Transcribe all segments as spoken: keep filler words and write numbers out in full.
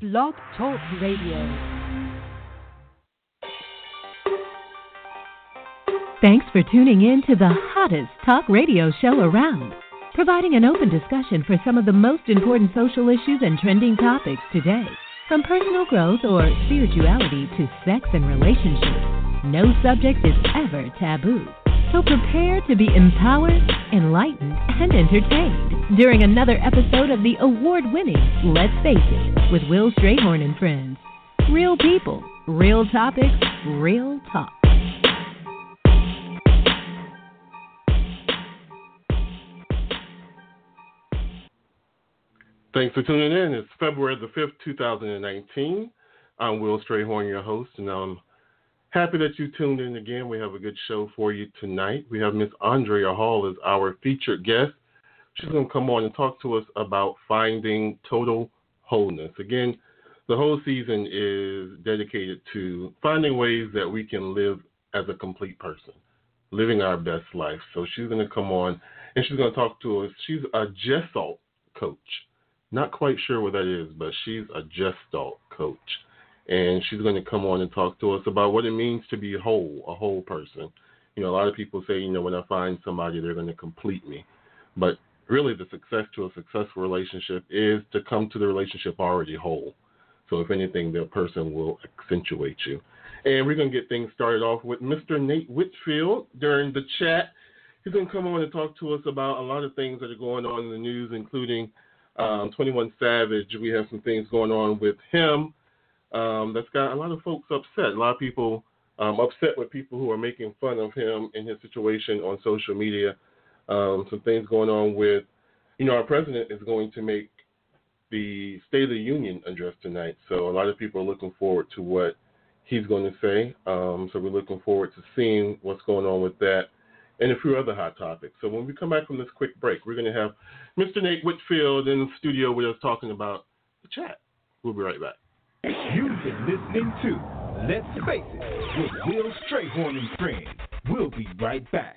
Blog Talk Radio. Thanks for tuning in to the hottest talk radio show around, providing an open discussion for some of the most important social issues and trending topics today, from personal growth or spirituality to sex and relationships. No subject is ever taboo. So prepare to be empowered, enlightened, and entertained during another episode of the award-winning Let's Face It with Will Strayhorn and Friends. Real people, real topics, real talk. Thanks for tuning in. It's February the fifth, two thousand nineteen. I'm Will Strayhorn, your host, and I'm happy that you tuned in again. We have a good show for you tonight. We have Miss Andrea Hall as our featured guest. She's going to come on and talk to us about finding total wholeness. Again, the whole season is dedicated to finding ways that we can live as a complete person, living our best life. So she's going to come on and she's going to talk to us. She's a Gestalt coach. Not quite sure what that is, but she's a Gestalt coach. And she's going to come on and talk to us about what it means to be whole, a whole person. You know, a lot of people say, you know, when I find somebody, they're going to complete me. But really the success to a successful relationship is to come to the relationship already whole. So if anything, the person will accentuate you. And we're going to get things started off with Mister Nate Whitfield during the chat. He's going to come on and talk to us about a lot of things that are going on in the news, including um, twenty-one Savage. We have some things going on with him. Um, that's got a lot of folks upset. A lot of people um, upset with people who are making fun of him and his situation on social media. Um, some things going on with, you know, our president is going to make the State of the Union address tonight. So a lot of people are looking forward to what he's going to say. Um, so we're looking forward to seeing what's going on with that and a few other hot topics. So when we come back from this quick break, we're going to have Mister Nate Whitfield in the studio with us talking about the chat. We'll be right back. You've been listening to Let's Face It with Will Strayhorn and Friends. We'll be right back.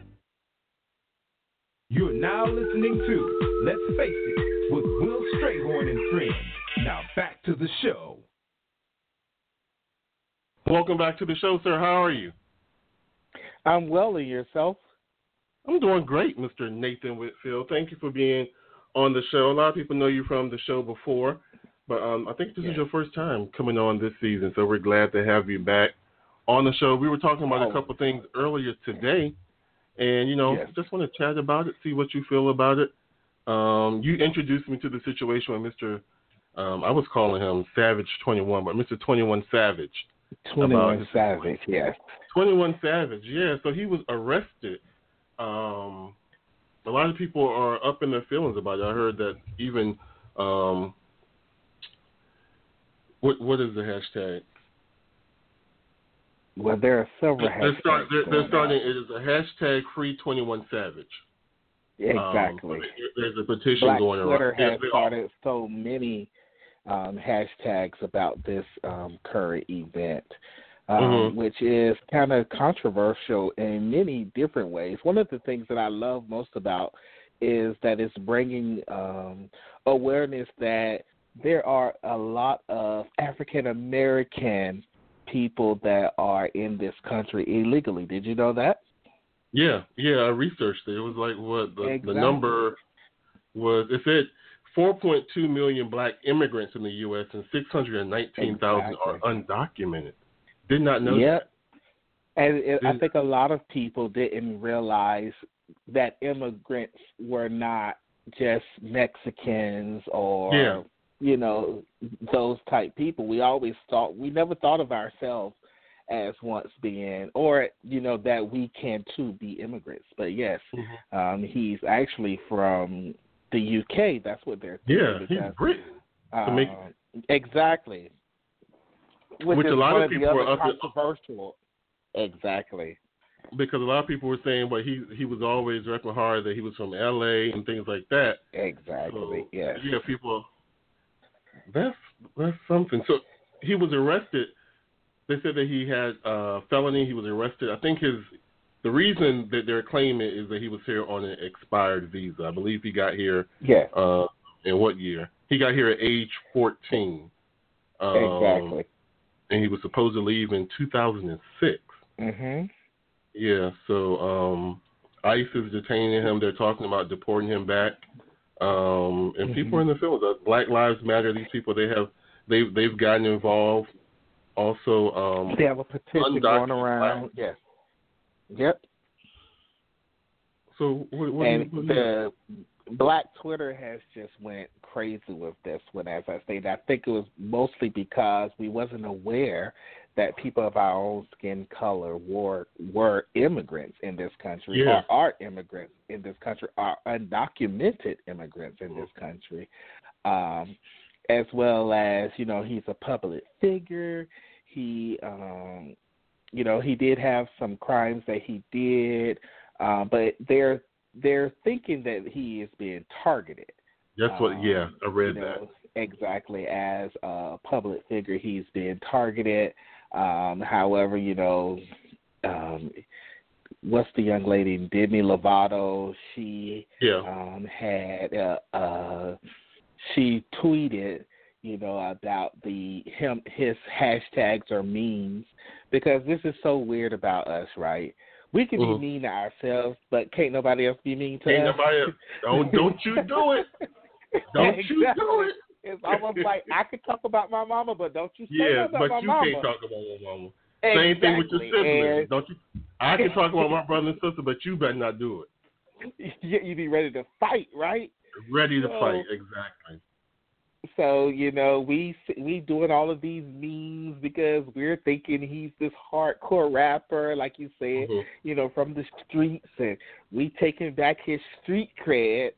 You're now listening to Let's Face It with Will Strayhorn and Friends. Now back to the show. Welcome back to the show, sir. How are you? I'm well. And yourself? I'm doing great, Mister Nathan Whitfield. Thank you for being on the show. A lot of people know you from the show before, but um, I think this yeah. is your first time coming on this season, so we're glad to have you back on the show. We were talking about oh. a couple things earlier today, and, you know, yes. just want to chat about it, see what you feel about it. Um, you introduced me to the situation with Mister Um, I was calling him Savage twenty-one, but Mister twenty-one Savage. twenty-one Savage, yes. twenty-one Savage, yeah. So he was arrested. Um, a lot of people are up in their feelings about it. I heard that even, um, what what is the hashtag? Well, there are several hashtags. They're, start, they're, they're starting, it is a hashtag free twenty-one Savage. Exactly. Um, there's a petition Black going Twitter around. Twitter has started so many um, hashtags about this um, current event, um, mm-hmm. which is kind of controversial in many different ways. One of the things that I love most about is that it's bringing um, awareness that there are a lot of African-American people that are in this country illegally. Did you know that? Yeah, yeah, I researched it. It was like what the, exactly. the number was. It said four point two million Black immigrants in the U S and six hundred nineteen thousand exactly. are undocumented. Did not know yep. that. And it, I think a lot of people didn't realize that immigrants were not just Mexicans or, yeah. you know, those type people. We always thought, we never thought of ourselves as once being, or, you know, that we can too be immigrants. But yes, mm-hmm. um, he's actually from the U K. That's what they're thinking. Yeah, because, he's British. Uh, make... Exactly. Which, Which a lot of people are controversial. Up... Exactly. Because a lot of people were saying, well, he he was always repping hard that he was from L A and things like that. Exactly. So, yes. Yeah, people. That's that's something. So he was arrested. They said that he had a felony. He was arrested. I think his the reason that they're claiming is that he was here on an expired visa. I believe he got here. Yeah. Uh, in what year? He got here at age fourteen. Um, exactly. And he was supposed to leave in two thousand six. Mm-hmm. Yeah. So um, ICE is detaining him. They're talking about deporting him back. Um, and mm-hmm. people are in the field. Black Lives Matter. These people, they have they they've gotten involved. Also, um, they have a petition going around. Black. Yes. Yep. So, what, what and you, the Black Twitter has just went crazy with this one. As I stated, I think it was mostly because we wasn't aware that people of our own skin color were were immigrants in this country, yeah. or are immigrants in this country, are undocumented immigrants in this country. Um, As well as, you know, he's a public figure. He, um, you know, he did have some crimes that he did, uh, but they're they're thinking that he is being targeted. That's um, what, yeah, I read you know, that. Exactly, as a public figure, he's being targeted. Um, however, you know, um, what's the young lady, Demi Lovato? She yeah. um, had a. a She tweeted, you know, about the him his hashtags or memes, because this is so weird about us, right? We can mm-hmm. be mean to ourselves, but can't nobody else be mean to can't us. Nobody else. Don't, don't you do it. Don't exactly. you do it. It's almost like I could talk about my mama, but don't you say yeah, about my you mama. Yeah, but you can't talk about your mama. Exactly. Same thing with your siblings. And don't you? I can talk about my brother and sister, but you better not do it. You'd be ready to fight, right? Ready to so, fight, exactly. So, you know, we we doing all of these memes because we're thinking he's this hardcore rapper, like you said, mm-hmm. you know, from the streets, and we taking back his street cred.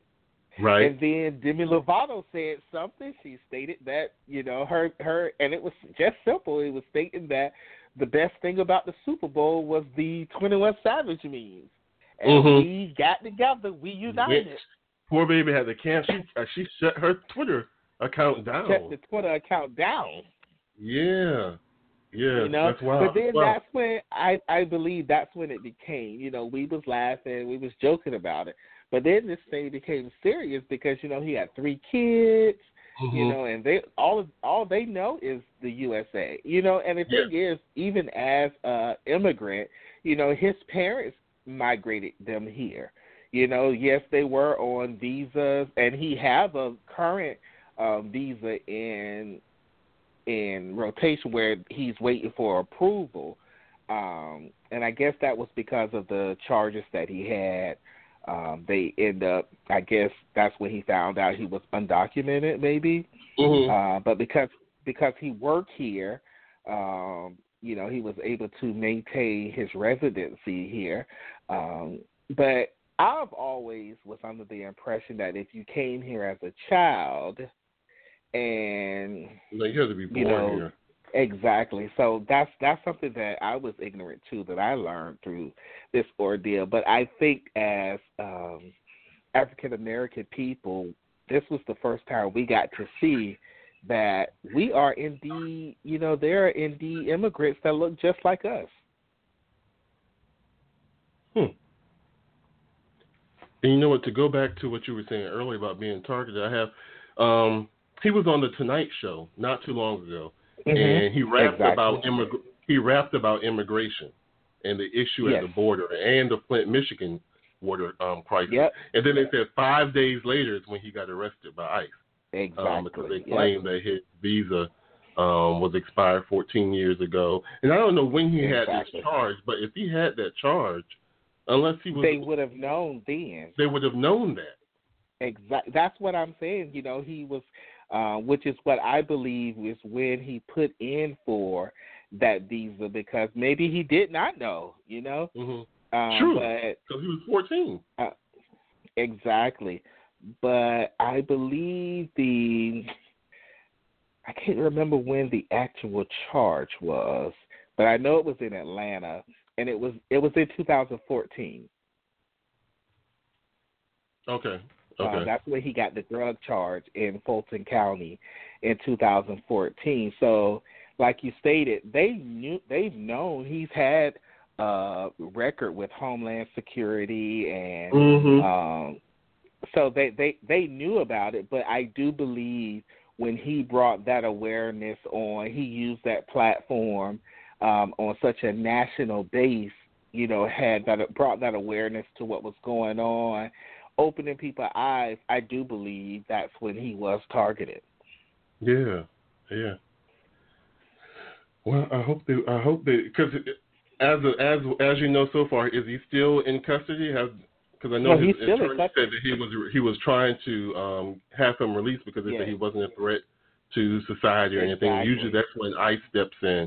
Right. And then Demi Lovato said something. She stated that, you know, her, her and it was just simple. It was stating that the best thing about the Super Bowl was the twenty-one Savage memes. And mm-hmm. we got together. We united. Which- Poor baby had the camp. She uh, she shut her Twitter account down. Shut the Twitter account down. Yeah, yeah, you know? That's wild. But then wow. that's when I, I believe that's when it became. You know, we was laughing, we was joking about it. But then this thing became serious because you know he had three kids. Mm-hmm. You know, and they all all they know is the U S A. You know, and the thing yeah. is, even as an immigrant, you know, his parents migrated them here. You know, yes, they were on visas, and he have a current uh, visa in in rotation where he's waiting for approval. Um, and I guess that was because of the charges that he had. Um, they end up, I guess that's when he found out he was undocumented, maybe. Mm-hmm. Uh, but because because he worked here, um, you know, he was able to maintain his residency here. Um, but I've always was under the impression that if you came here as a child and no, you had to be born you know, here. Exactly. So that's that's something that I was ignorant to, that I learned through this ordeal. But I think as um, African-American people, this was the first time we got to see that we are indeed, you know, there are indeed immigrants that look just like us. Hmm. And you know what, to go back to what you were saying earlier about being targeted, I have, um, he was on The Tonight Show not too long ago, mm-hmm. and he rapped exactly. about immig- he rapped about immigration and the issue yes. at the border and the Flint, Michigan border um, crisis. Yep. And then they said five days later is when he got arrested by ICE. Exactly. Um, because they claimed yep. that his visa um, was expired fourteen years ago. And I don't know when he exactly. had this charge, but if he had that charge, unless he was... They would have known then. They would have known that. Exactly. That's what I'm saying. You know, he was, uh, which is what I believe is when he put in for that visa, because maybe he did not know, you know? Mm-hmm. Um, True. Because he was fourteen. Uh, exactly. But I believe the, I can't remember when the actual charge was, but I know it was in Atlanta, and it was it was in two thousand fourteen. Okay, okay. Uh, that's when he got the drug charge in Fulton County in two thousand fourteen. So, like you stated, they knew they've known he's had a record with Homeland Security and. Mm-hmm. Um, So they, they, they knew about it, but I do believe when he brought that awareness on, he used that platform um, on such a national base, you know, had that brought that awareness to what was going on, opening people's eyes. I do believe that's when he was targeted. Yeah, yeah. Well, I hope they, I hope they, because as a, as as you know so far, is he still in custody? Has Because I know no, his attorney said that he was he was trying to um, have him released because they yes. said he wasn't a threat to society or exactly. anything. Usually that's when ICE steps in,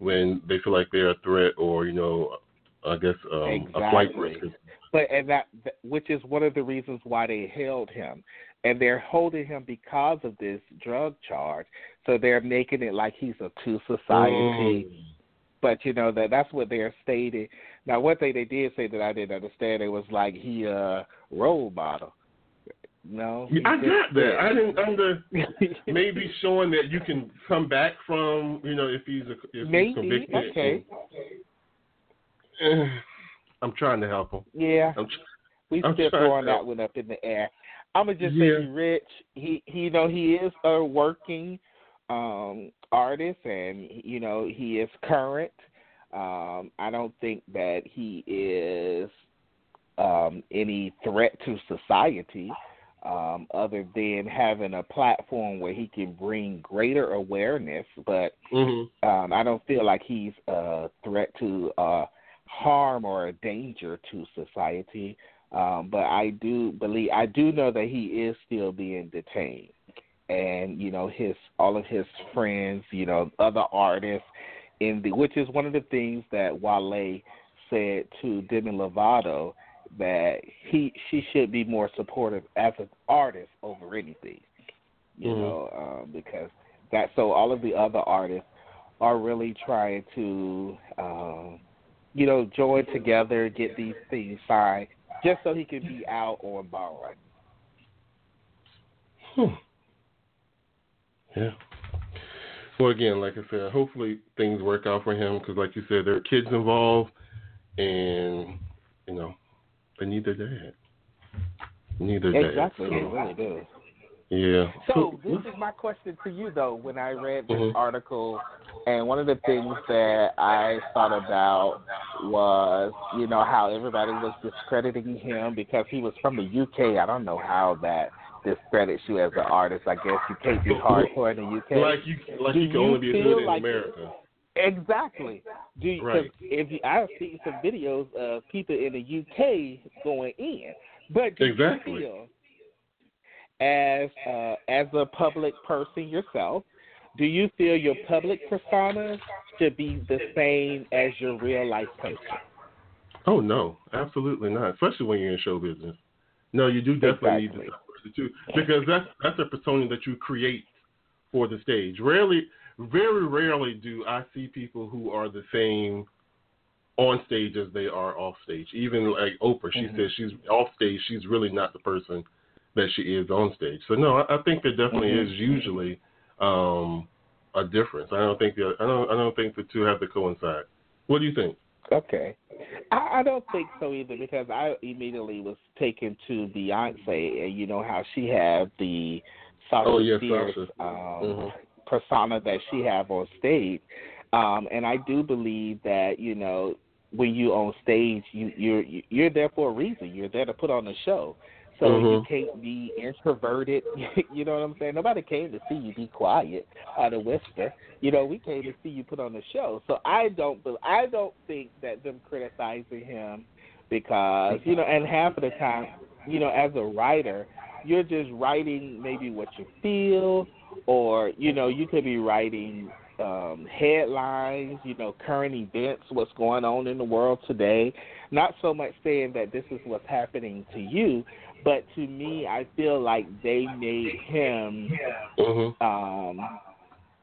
when they feel like they're a threat or, you know, I guess um, exactly. a flight risk. But and that, which is one of the reasons why they held him. And they're holding him because of this drug charge. So they're making it like he's a to society. Mm. But, you know, that that's what they're stating. Now, one thing they did say that I didn't understand, it was like he a uh, role model. No? Yeah, I got that. Yeah. I didn't under – maybe showing that you can come back from, you know, if he's, a, if maybe. he's convicted. Okay. And, uh, I'm trying to help him. Yeah. I'm tr- we I'm still throwing that one up in the air. I'm going to just yeah. say Rich, he, he, you know, he is a working um, artist, and, you know, he is current. Um, I don't think that he is um, any threat to society um, other than having a platform where he can bring greater awareness, but mm-hmm. um, I don't feel like he's a threat to uh, harm or a danger to society, um, but I do believe, I do know that he is still being detained, and, you know, his all of his friends, you know, other artists, in the, which is one of the things that Wale said to Demi Lovato, that he she should be more supportive as an artist over anything, you mm-hmm. know, um, because that. So all of the other artists are really trying to, um, you know, join together, get these things signed, just so he can be out on bond. Hmm. Yeah. Well, again, like I said, hopefully things work out for him because, like you said, there are kids involved, and you know they need their dad. Need their dad. Exactly, they really do. Yeah. So this is my question to you, though. When I read this mm-hmm. article, and one of the things that I thought about was, you know, how everybody was discrediting him because he was from the U K. I don't know how that discredits you as an artist. I guess you can't be hardcore in the U K. Like you, like you can only be good in America. Exactly. Do you, right. If you, I've seen some videos of people in the U K going in, but do exactly. you feel, as uh, as a public person yourself, do you feel your public persona should be the same as your real life person? Oh no, absolutely not. Especially when you're in show business. No, you do definitely exactly. need to. Too, because that's that's a persona that you create for the stage. Rarely, very rarely do I see people who are the same on stage as they are off stage. Even like Oprah, she mm-hmm. says she's off stage, she's really not the person that she is on stage. So no, I, I think there definitely mm-hmm. is usually um, a difference. I don't think the I don't I don't think the two have to coincide. What do you think? Okay, I, I don't think so either, because I immediately was taken to Beyonce, and you know how she had the Sasha oh, yes, Fierce um, mm-hmm. persona that she have on stage, um, and I do believe that you know when you on stage, you you're you're there for a reason. You're there to put on a show, so mm-hmm. you can't be introverted. You know what I'm saying? Nobody came to see you be quiet or to whisper. You know, we came to see you put on a show. So I don't, I don't think that them criticizing him because you know, and half of the time, you know, as a writer, you're just writing maybe what you feel, or, you know, you could be writing um, headlines, you know, current events, what's going on in the world today. Not so much saying that this is what's happening to you, but to me, I feel like they made him, mm-hmm. um,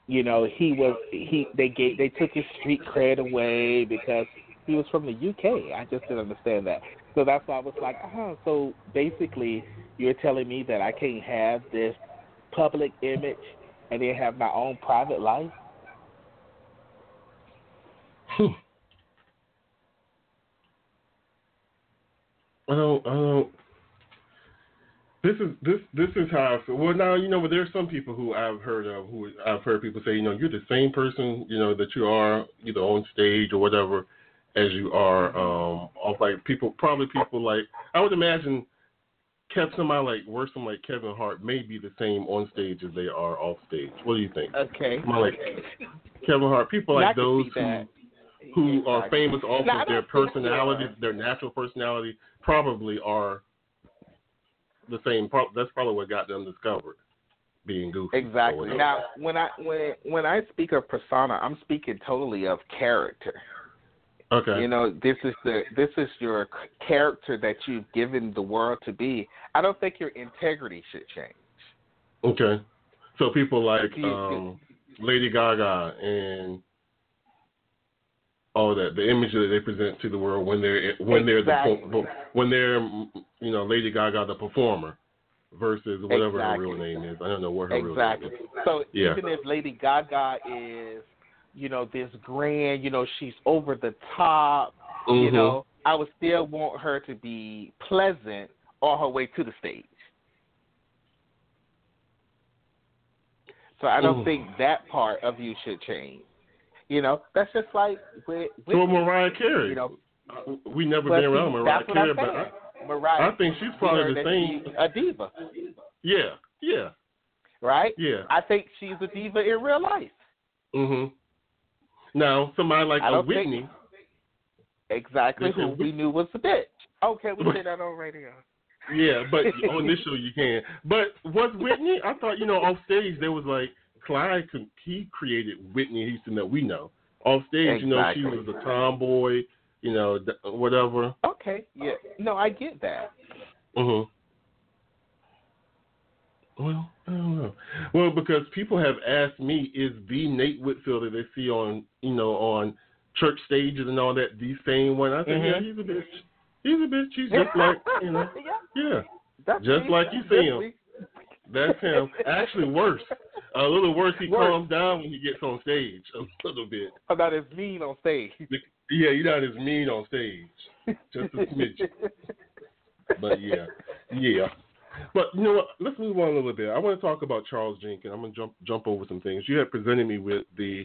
you know, he was, he they gave, they took his street cred away because he was from the U K. I just didn't understand that. So that's why I was like, oh, so basically you're telling me that I can't have this public image and then have my own private life? Hmm. I don't, I don't. This is this this is how I feel. Well, now you know, but there's some people who I've heard of who I've heard people say, you know, you're the same person, you know, that you are either on stage or whatever as you are um, off. Like people, probably people like I would imagine. Kept somebody like worse than like Kevin Hart may be the same on stage as they are off stage. What do you think? Okay. Like okay. Kevin Hart, people like those who who exactly. are famous off no, of their personality, their natural personality, probably are the same. That's probably what got them discovered, being goofy. Exactly. Now, when I when when I speak of persona, I'm speaking totally of character. Okay. You know, this is the this is your character that you've given the world to be. I don't think your integrity should change. Okay. So people like um, Lady Gaga and all that, the image that they present to the world when they're when they're exactly. the when they're you know Lady Gaga the performer versus whatever exactly. her real name is. I don't know what her exactly. real name is. So yeah. even if Lady Gaga is you know, this grand, you know, she's over the top, mm-hmm. you know, I would still want her to be pleasant on her way to the stage. So I don't mm. think that part of you should change. You know, that's just like with, with so Mariah Carey. You know, we never been around Mariah Carey, but I, Mariah, I think she's probably the same. A diva. Yeah, yeah. Right? Yeah. I think she's a diva in real life. Mm-hmm. Now, somebody like a Whitney. Think, exactly, who we knew was a bitch. Oh, can we say that on radio? Yeah, but on this show you can. But was Whitney? I thought, you know, off stage there was like, Clyde, he created Whitney Houston that we know. Off stage, exactly. you know, she was a tomboy, you know, whatever. Okay, yeah. No, I get that. Mm-hmm. Well, I don't know. Well, because people have asked me, is the Nate Whitfield that they see on, you know, on church stages and all that, the same one? I think, mm-hmm. yeah, he's a bitch. He's a bitch. He's just like, you know, yeah, that's just me. Like you see him. That's him. Actually, worse. A little worse. He worse. calms down when he gets on stage a little bit. I'm not as mean on stage. Yeah, you're not as mean on stage. Just a smidge. But yeah, yeah. But, you know what, let's move on a little bit. I want to talk about Charles Jenkins. I'm going to jump jump over some things. You had presented me with the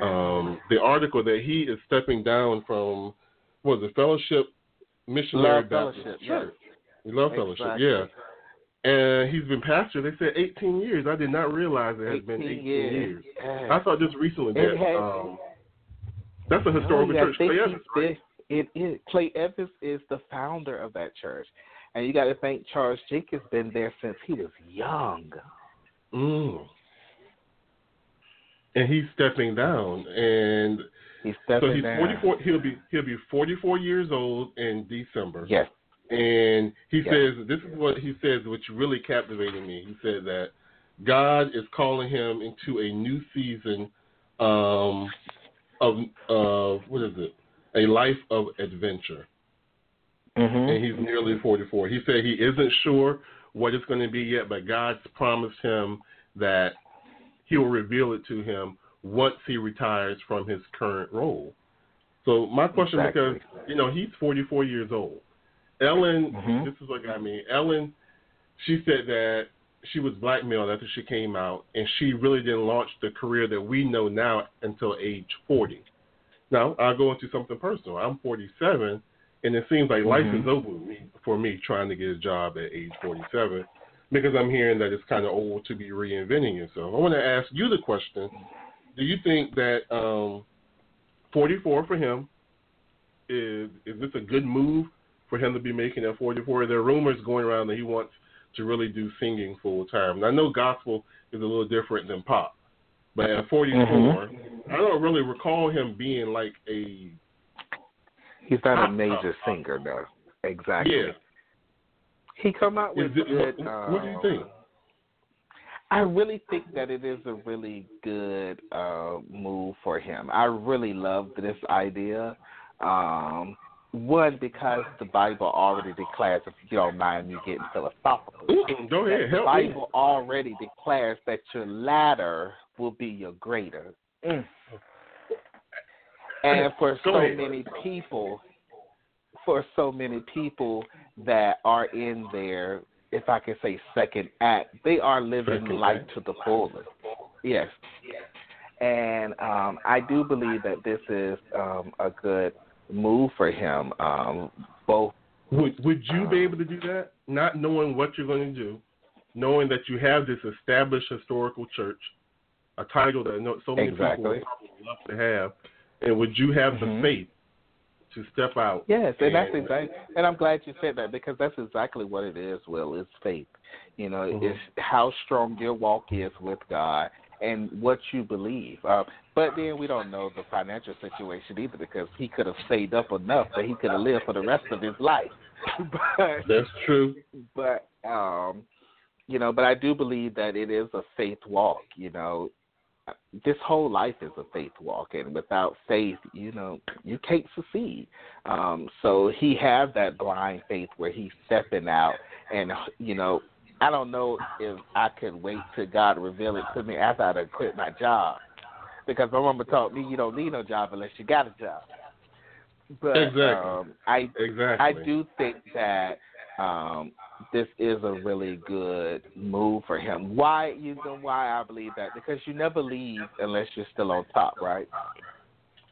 um, the article that he is stepping down from, what was it, Fellowship Missionary Baptist Church. We love Fellowship, yeah. And he's been pastor, they said, eighteen years. I did not realize it has been eighteen years. I saw just recently that um, that's a historical church. Clay Evans, right? It is. Clay Evans is the founder of that church. And you got to think Charles Jenkins has been there since he was young. Mm. And he's stepping down, and he's stepping so he's down. forty-four. He'll be he'll be forty-four years old in December. Yes. And he yes. says this is what he says, which really captivated me. He said that God is calling him into a new season um, of of what is it? a life of adventure. Mm-hmm. And he's nearly forty-four. He said he isn't sure what it's going to be yet, but God's promised him that he will reveal it to him once he retires from his current role. So my question, exactly. because, you know, he's forty-four years old. Ellen, mm-hmm. this is what got me. Ellen, she said that she was blackmailed after she came out, and she really didn't launch the career that we know now until age forty. Now, I'll go into something personal. I'm forty-seven, and it seems like mm-hmm. life is over with me, for me trying to get a job at age forty-seven, because I'm hearing that it's kind of old to be reinventing yourself. I want to ask you the question. Do you think that um, forty-four for him, is is this a good move for him to be making at forty-four? There are rumors going around that he wants to really do singing full time. And I know gospel is a little different than pop, but at forty-four, mm-hmm. I don't really recall him being like a... He's not pop, a major pop, singer, though. No. Exactly. Yeah. He come out with... It, good, what, what do you think? I really think that it is a really good uh, move for him. I really love this idea. Um, one, because the Bible already declares, if you don't mind me getting philosophical, Ooh, go ahead, the help Bible me. already declares that your latter will be your greater. Mm. And for go so ahead. many people, for so many people that are in there, if I can say second act, they are living second life act. to the fullest. Yes. And um, I do believe that this is um, a good move for him. Um, both. Would, would you um, be able to do that? Not knowing what you're going to do, knowing that you have this established historical church, a title that I know so many exactly. people would love to have, and would you have mm-hmm. the faith to step out? Yes, and, and that's exactly, and I'm glad you said that, because that's exactly what it is, Will. It's faith. You know, mm-hmm. it's how strong your walk is with God and what you believe. Uh, but then we don't know the financial situation either, because he could have saved up enough that he could have lived for the rest of his life. but, that's true. But um, you know, but I do believe that it is a faith walk. You know, this whole life is a faith walk, and without faith, you know, you can't succeed. Um, so he had that blind faith where he's stepping out, and, you know, I don't know if I could wait till God reveal it to me after I done quit my job, because my mama taught me you don't need no job unless you got a job. But exactly. um, I exactly. I do think that um, this is a really good move for him. Why you know why I believe that? Because you never leave unless you're still on top, right?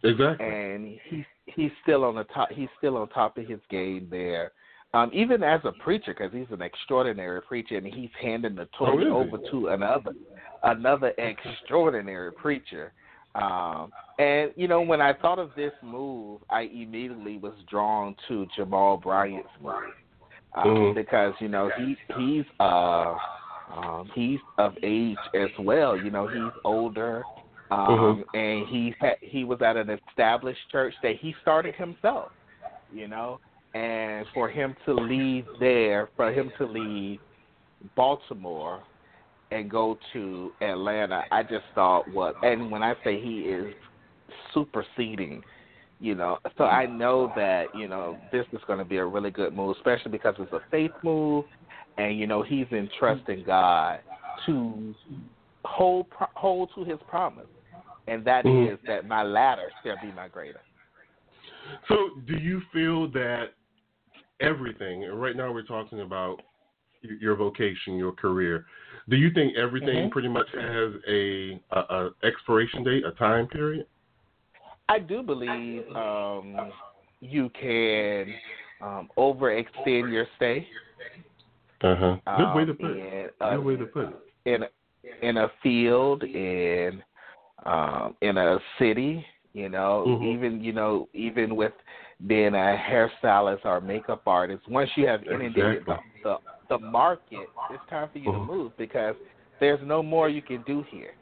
Exactly. And he's he's still on the top. He's still on top of his game there. Um, even as a preacher, because he's an extraordinary preacher, and he's handing the torch oh, really? over to another another extraordinary preacher. Um, and, you know, when I thought of this move, I immediately was drawn to Jamal Bryant's move um, mm-hmm. because, you know, he he's uh, um, he's of age as well. You know, he's older, um, mm-hmm. and he had, he was at an established church that he started himself, you know. And for him to leave there, for him to leave Baltimore and go to Atlanta, I just thought what, and when I say he is superseding, you know, so I know that, you know, this is going to be a really good move, especially because it's a faith move, and, you know, he's entrusting God to hold, hold to his promise, and that mm-hmm. is that my latter shall be my greater. So do you feel that everything, and right now we're talking about your vocation, your career, do you think everything mm-hmm. pretty much has a, a, a expiration date, a time period? I do believe um, you can um, overextend your stay. Uh-huh. Good way to put it. Good way to put it. In, in a field, in, um, in a city. You know, mm-hmm. even, you know, even with being a hairstylist or makeup artist, once you have inundated exactly. the, the, the market, it's time for you mm-hmm. to move, because there's no more you can do here.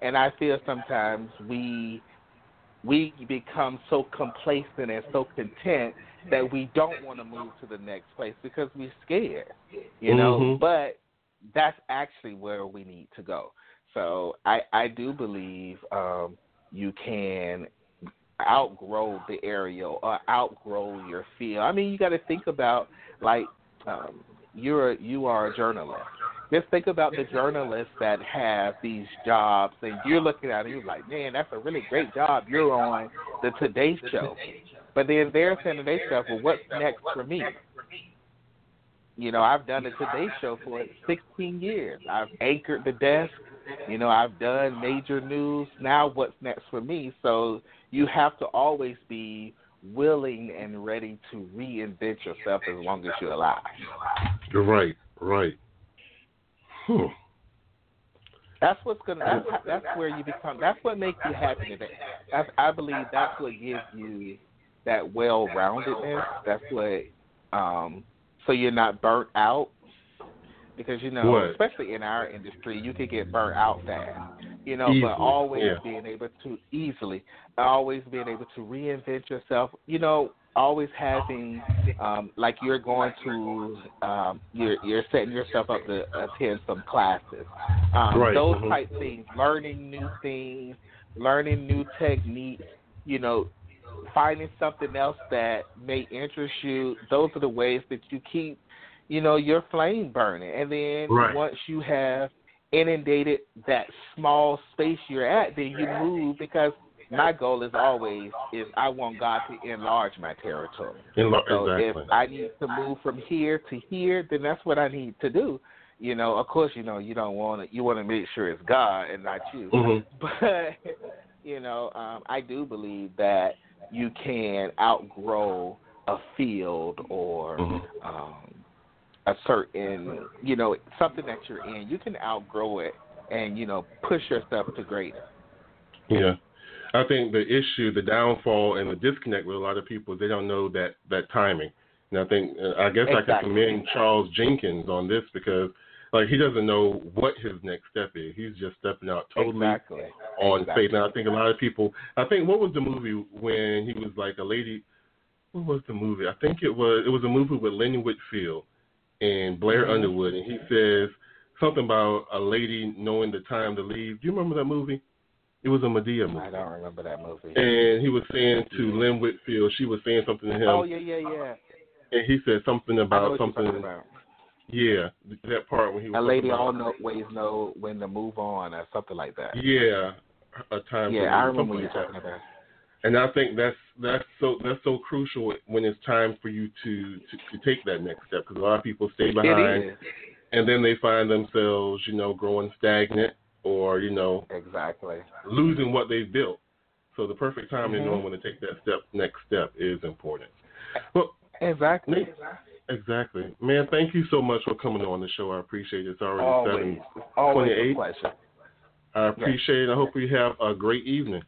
And I feel sometimes we we become so complacent and so content that we don't want to move to the next place because we're scared, you know. Mm-hmm. But that's actually where we need to go. So I, I do believe um, – you can outgrow the area or outgrow your field. I mean, you got to think about, like, um, you're you are a journalist. Just think about the journalists that have these jobs, and you're looking at it, you're like, man, that's a really great job. You're on the Today Show. But then they're saying to themselves, well, what's next for me? You know, I've done the Today Show for sixteen years. I've anchored the desk. You know, I've done major news. Now what's next for me? So you have to always be willing and ready to reinvent yourself as long as you're alive. You're right, right. Whew. That's what's gonna. That's, that's where you become. That's what makes you happy today. That's, I believe that's what gives you that well-roundedness. That's what. Um, so you're not burnt out, because you know, what? especially in our industry, you can get burnt out fast. You know, easily. But always yeah. being able to easily, always being able to reinvent yourself. You know. Always having, um, like you're going to, um, you're you're setting yourself up to attend some classes. Um, right. Those mm-hmm. type things, learning new things, learning new techniques, you know, finding something else that may interest you. Those are the ways that you keep, you know, your flame burning. And then right. once you have inundated that small space you're at, then you move, because my goal is always is I want God to enlarge my territory. Enlar- so exactly. If I need to move from here to here, then that's what I need to do. You know, of course, you know, you don't want to, you want to make sure it's God and not you. Mm-hmm. But, you know, um, I do believe that you can outgrow a field or mm-hmm. um, a certain, you know, something that you're in. You can outgrow it and, you know, push yourself to greater. Yeah. I think the issue, the downfall, and the disconnect with a lot of people is they don't know that, that timing. And I think, I guess exactly. I can commend Charles Jenkins on this, because, like, he doesn't know what his next step is. He's just stepping out totally exactly. on exactly. faith. And I think a lot of people, I think, what was the movie when he was like a lady? What was the movie? I think it was it was a movie with Lynn Whitfield and Blair mm-hmm. Underwood, and he says something about a lady knowing the time to leave. Do you remember that movie? It was a Medea movie. I don't remember that movie. And he was saying to Lynn Whitfield, she was saying something to him. Oh, yeah, yeah, yeah. And he said something about something. About. Yeah, that part when he was. A lady always knows when to move on or something like that. Yeah, a time. Yeah, I remember what you're talking about. And I think that's that's so that's so crucial when it's time for you to, to, to take that next step, because a lot of people stay behind, and then they find themselves, you know, growing stagnant. Or, you know, exactly losing what they've built. So the perfect time mm-hmm. to know when to take that step, next step, is important. Well, exactly. Exactly. Man, thank you so much for coming on the show. I appreciate it. It's already always, seven twenty-eight. Always a pleasure. I appreciate yes. it. I hope you have a great evening.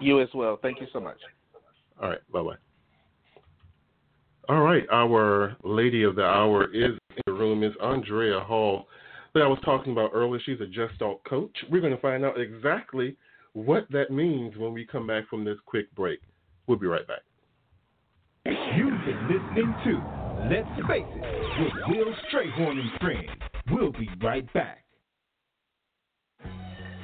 You as well. Thank you so much. All right. Bye-bye. All right. Our lady of the hour is in the room. It's Andrea Hall, that I was talking about earlier. She's a Just Talk coach. We're going to find out exactly what that means when we come back from this quick break. We'll be right back. You've been listening to Let's Face It with Will Strayhorn and Friends. We'll be right back.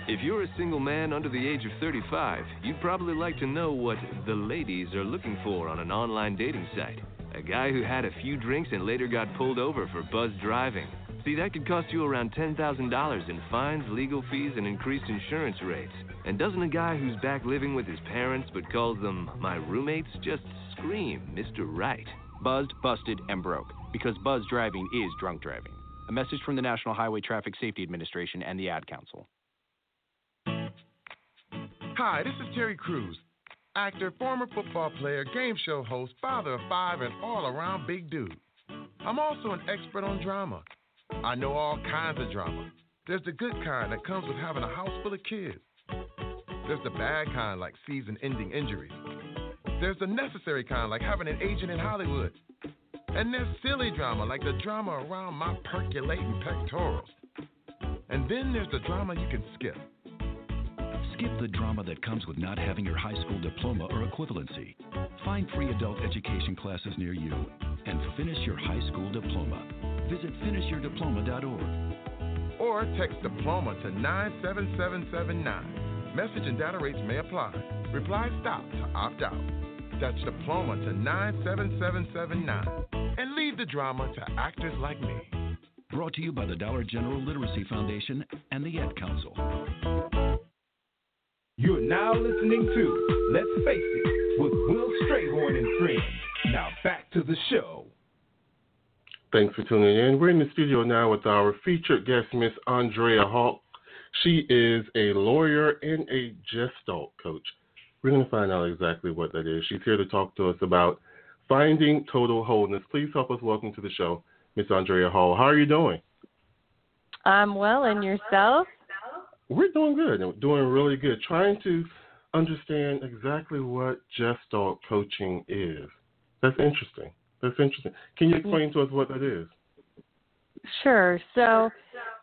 If you're a single man under the age of thirty-five, you'd probably like to know what the ladies are looking for on an online dating site. A guy who had a few drinks and later got pulled over for buzz driving. See, that could cost you around ten thousand dollars in fines, legal fees, and increased insurance rates. And doesn't a guy who's back living with his parents but calls them my roommates just scream, Mister Right? Buzzed, busted, and broke. Because buzz driving is drunk driving. A message from the National Highway Traffic Safety Administration and the Ad Council. Hi, this is Terry Crews, actor, former football player, game show host, father of five, and all-around big dude. I'm also an expert on drama. I know all kinds of drama. There's the good kind that comes with having a house full of kids. There's the bad kind, like season-ending injuries. There's the necessary kind, like having an agent in Hollywood. And there's silly drama, like the drama around my percolating pectorals. And then there's the drama you can skip. Skip the drama that comes with not having your high school diploma or equivalency. Find free adult education classes near you and finish your high school diploma. Visit finish your diploma dot org. Or text diploma to nine seven seven seven nine. Message and data rates may apply. Reply STOP to opt out. That's diploma to nine seven seven seven nine. And leave the drama to actors like me. Brought to you by the Dollar General Literacy Foundation and the Ad Council. You're now listening to Let's Face It with Will Strayhorn and Friends. Now back to the show. Thanks for tuning in. We're in the studio now with our featured guest, Miss Andrea Hall. She is a lawyer and a gestalt coach. We're going to find out exactly what that is. She's here to talk to us about finding total wholeness. Please help us welcome to the show, Miss Andrea Hall. How are you doing? I'm well, and yourself? We're doing good. We're doing really good. Trying to understand exactly what gestalt coaching is. That's interesting. That's interesting. Can you explain to us what that is? Sure. So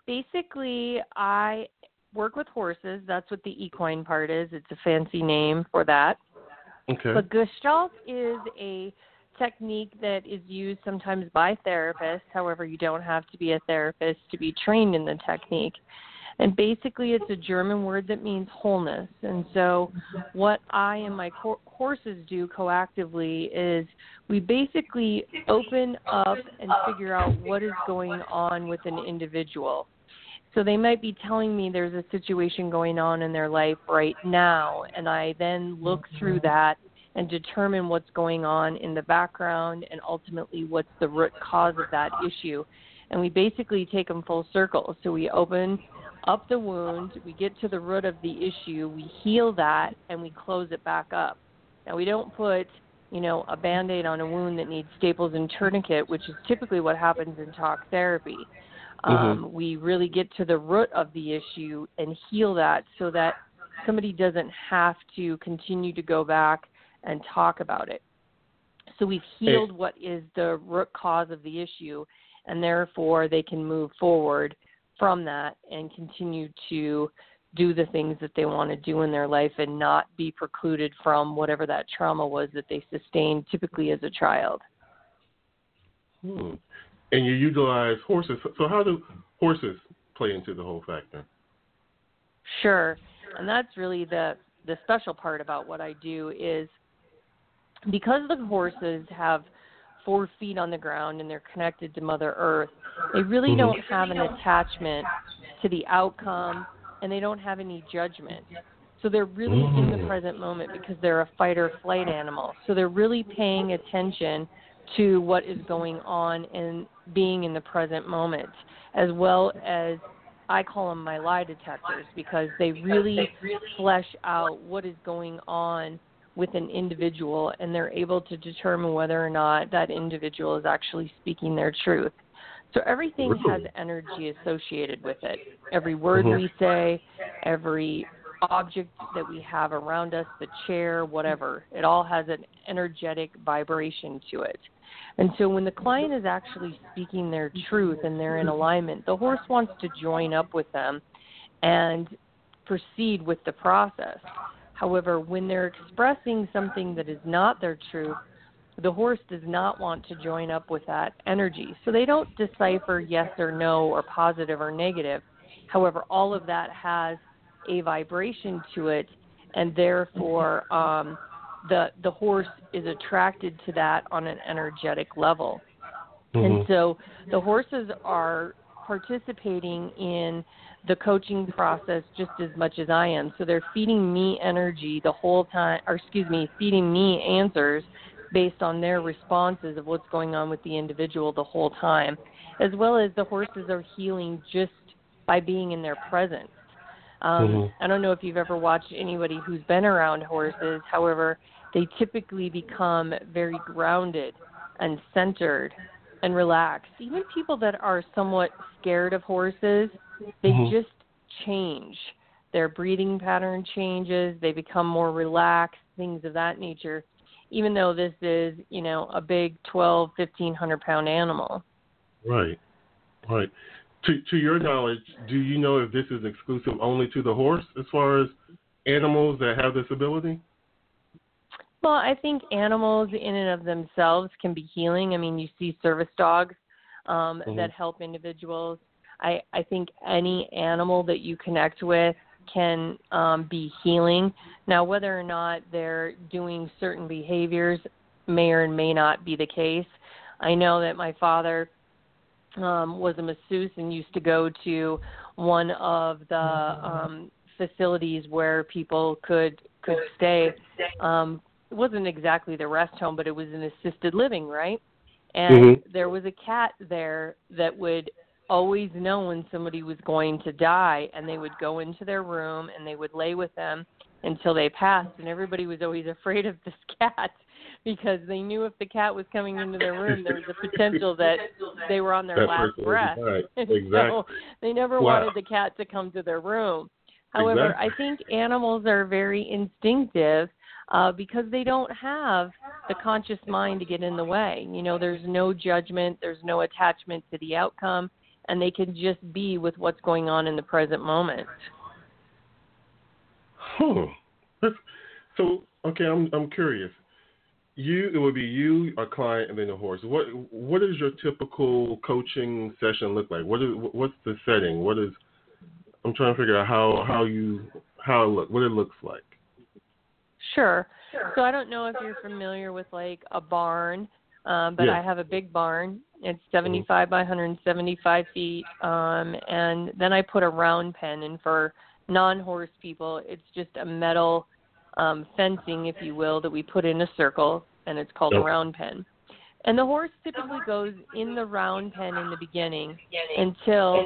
basically, I work with horses. That's what the equine part is. It's a fancy name for that. Okay. But Gestalt is a technique that is used sometimes by therapists. However, you don't have to be a therapist to be trained in the technique. And basically, it's a German word that means wholeness. And so what I and my cor- horses do coactively is we basically open up and figure out what is going on with an individual. So they might be telling me there's a situation going on in their life right now, and I then look through that and determine what's going on in the background and ultimately what's the root cause of that issue. And we basically take them full circle. So we open up the wound, we get to the root of the issue, we heal that, and we close it back up. Now, we don't put, you know, a Band-Aid on a wound that needs staples and tourniquet, which is typically what happens in talk therapy. Um, mm-hmm. We really get to the root of the issue and heal that so that somebody doesn't have to continue to go back and talk about it. So we've healed what is the root cause of the issue, and therefore they can move forward from that and continue to do the things that they want to do in their life and not be precluded from whatever that trauma was that they sustained typically as a child. Hmm. And you utilize horses. So how do horses play into the whole factor? Sure. And that's really the, the special part about what I do is because the horses have four feet on the ground and they're connected to Mother Earth, they really mm-hmm. don't have an attachment to the outcome, and they don't have any judgment. So they're really mm. in the present moment because they're a fight or flight animal. So they're really paying attention to what is going on and being in the present moment, as well as I call them my lie detectors because they really flesh out what is going on with an individual, and they're able to determine whether or not that individual is actually speaking their truth. So everything really? has energy associated with it. Every word mm-hmm. we say, every object that we have around us, the chair, whatever, it all has an energetic vibration to it. And so when the client is actually speaking their truth and they're in alignment, the horse wants to join up with them and proceed with the process. However, when they're expressing something that is not their truth, the horse does not want to join up with that energy. So they don't decipher yes or no or positive or negative. However, all of that has a vibration to it, and therefore um, the the horse is attracted to that on an energetic level. Mm-hmm. And so the horses are participating in the coaching process just as much as I am. So they're feeding me energy the whole time, or excuse me, feeding me answers based on their responses of what's going on with the individual the whole time, as well as the horses are healing just by being in their presence. Um, mm-hmm. I don't know if you've ever watched anybody who's been around horses. However, they typically become very grounded and centered and relaxed. Even people that are somewhat scared of horses, they mm-hmm. just change. Their breathing pattern changes. They become more relaxed, things of that nature, even though this is, you know, a big twelve, fifteen hundred pound animal. Right, right. To, to your knowledge, do you know if this is exclusive only to the horse as far as animals that have this ability? Well, I think animals in and of themselves can be healing. I mean, you see service dogs um, mm-hmm. that help individuals. I, I think any animal that you connect with can um, be healing. Now, whether or not they're doing certain behaviors may or may not be the case. I know that my father um, was a masseuse and used to go to one of the um, facilities where people could could stay. Um, it wasn't exactly the rest home, but it was an assisted living, right? And mm-hmm. there was a cat there that would always know when somebody was going to die, and they would go into their room and they would lay with them until they passed, and everybody was always afraid of this cat because they knew if the cat was coming into their room, there was a potential that they were on their that last breath. Right. Exactly. So they never wow. wanted the cat to come to their room. However, exactly. I think animals are very instinctive uh, because they don't have the conscious mind to get in the way. You know, there's no judgment, there's no attachment to the outcome, and they can just be with what's going on in the present moment. Oh, huh. So okay, I'm I'm curious. You it would be you, a client, and then a horse. What what does your typical coaching session look like? What is what's the setting? What is I'm trying to figure out how, how you how it look what it looks like. Sure. So I don't know if you're familiar with like a barn, um, but yeah. I have a big barn. It's seventy-five mm-hmm. by one hundred seventy-five feet, um, and then I put a round pen in for non-horse people. It's just a metal um, fencing, if you will, that we put in a circle, and it's called okay. a round pen. And the horse typically goes in the round pen in the beginning until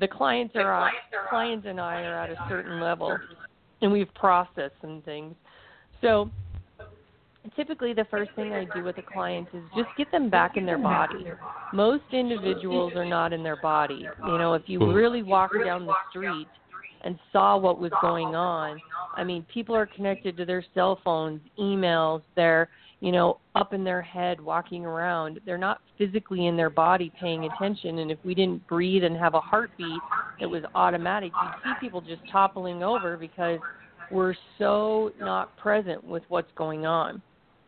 the clients are clients and I are at a certain level, and we've processed some things. So typically the first thing I do with a client is just get them back in their body. Most individuals are not in their body. You know, if you really walk down the street and saw what was going on, I mean, people are connected to their cell phones, emails, they're, you know, up in their head walking around. They're not physically in their body paying attention, and if we didn't breathe and have a heartbeat that was automatic, you'd see people just toppling over because we're so not present with what's going on.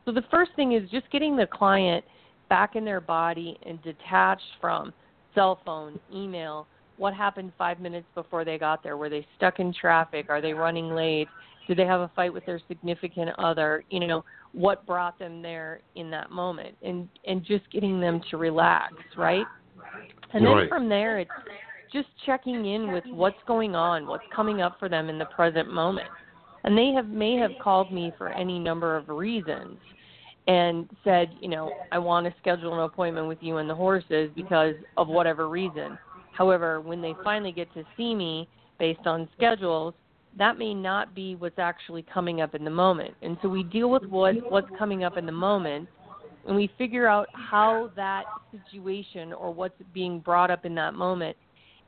So the first thing is just getting the client back in their body and detached from cell phone, email. What happened five minutes before they got there? Were they stuck in traffic? Are they running late? Did they have a fight with their significant other? You know, what brought them there in that moment? And and just getting them to relax, right? And right. then from there, it's just checking in with what's going on, what's coming up for them in the present moment. And they have may have called me for any number of reasons and said, you know, I want to schedule an appointment with you and the horses because of whatever reason. However, when they finally get to see me based on schedules, that may not be what's actually coming up in the moment. And so we deal with what, what's coming up in the moment, and we figure out how that situation or what's being brought up in that moment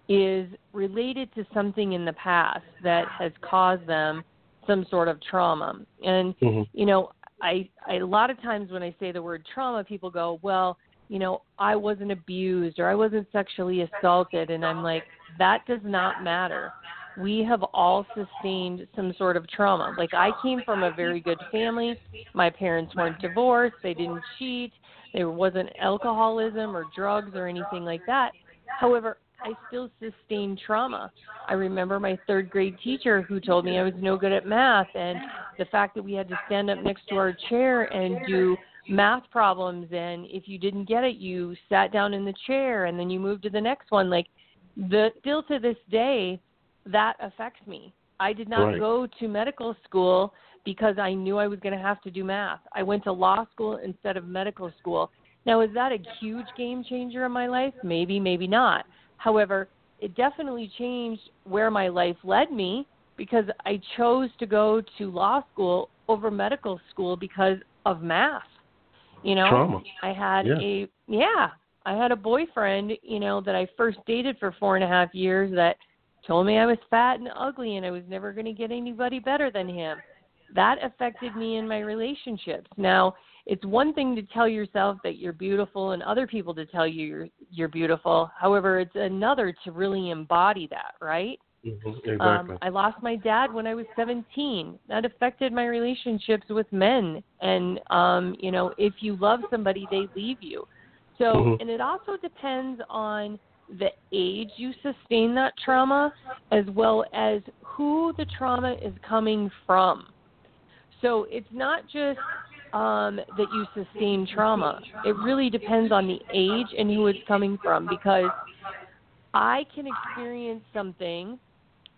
is related to something in the past that has caused them some sort of trauma. And, mm-hmm. you know, I, I, a lot of times when I say the word trauma, people go, well, you know, I wasn't abused or I wasn't sexually assaulted. And I'm like, that does not matter. We have all sustained some sort of trauma. Like I came from a very good family. My parents weren't divorced. They didn't cheat. There wasn't alcoholism or drugs or anything like that. However, I still sustained trauma. I remember my third grade teacher who told me I was no good at math, and the fact that we had to stand up next to our chair and do math problems, and if you didn't get it, you sat down in the chair and then you moved to the next one. Like the still to this day, that affects me. I did not right. go to medical school because I knew I was going to have to do math. I went to law school instead of medical school. Now, is that a huge game changer in my life? Maybe, maybe not. However, it definitely changed where my life led me because I chose to go to law school over medical school because of math. You know, trauma. I had yeah. a, yeah, I had a boyfriend, you know, that I first dated for four and a half years that told me I was fat and ugly and I was never going to get anybody better than him. That affected me in my relationships. Now, it's one thing to tell yourself that you're beautiful and other people to tell you you're, you're beautiful. However, it's another to really embody that, right? Mm-hmm. Exactly. Um, I lost my dad when I was seventeen. That affected my relationships with men. And, um, you know, if you love somebody, they leave you. So, mm-hmm. and it also depends on the age you sustain that trauma, as well as who the trauma is coming from. So it's not just um, that you sustain trauma. It really depends on the age and who it's coming from, because I can experience something,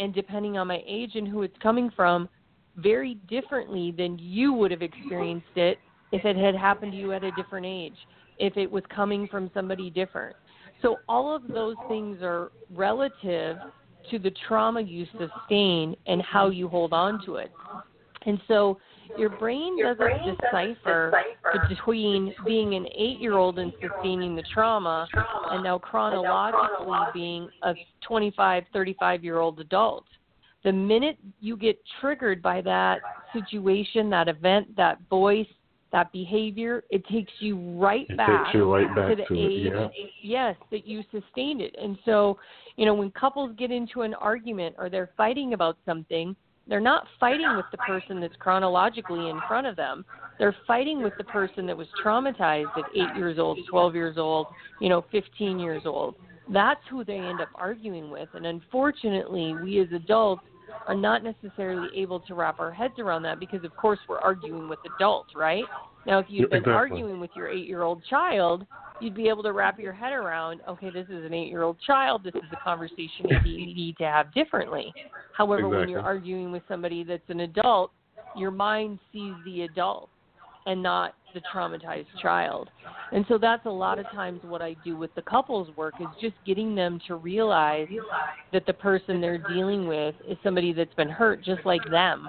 and depending on my age and who it's coming from, very differently than you would have experienced it if it had happened to you at a different age, if it was coming from somebody different. So all of those things are relative to the trauma you sustain and how you hold on to it. And so your brain doesn't, your brain doesn't decipher, decipher between being an eight-year-old and sustaining the trauma, trauma and now chronologically, and now chronologically being a twenty-five, thirty-five-year-old adult. The minute you get triggered by that situation, that event, that voice, that behavior, it takes you right it back, takes you right back to the to age, it, yeah. yes, that you sustained it. And so, you know, when couples get into an argument or they're fighting about something, they're not fighting with the person that's chronologically in front of them. They're fighting with the person that was traumatized at eight years old, twelve years old, you know, fifteen years old. That's who they end up arguing with. And unfortunately, we as adults are not necessarily able to wrap our heads around that, because, of course, we're arguing with adults, right? Now, if you've been exactly. arguing with your eight-year-old child, you'd be able to wrap your head around, okay, this is an eight-year-old child. This is a conversation that you need to have differently. However, exactly. when you're arguing with somebody that's an adult, your mind sees the adult and not the traumatized child. And so that's a lot of times what I do with the couples work, is just getting them to realize that the person they're dealing with is somebody that's been hurt just like them.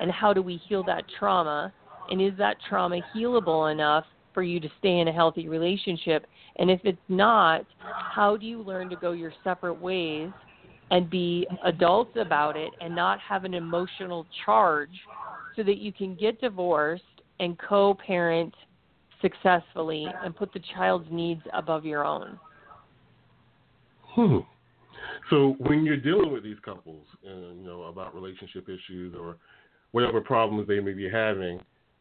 And how do we heal that trauma? And is that trauma healable enough for you to stay in a healthy relationship? And if it's not, how do you learn to go your separate ways and be adults about it and not have an emotional charge, so that you can get divorced and co-parent successfully and put the child's needs above your own? Hmm. So when you're dealing with these couples, uh, you know, about relationship issues or whatever problems they may be having,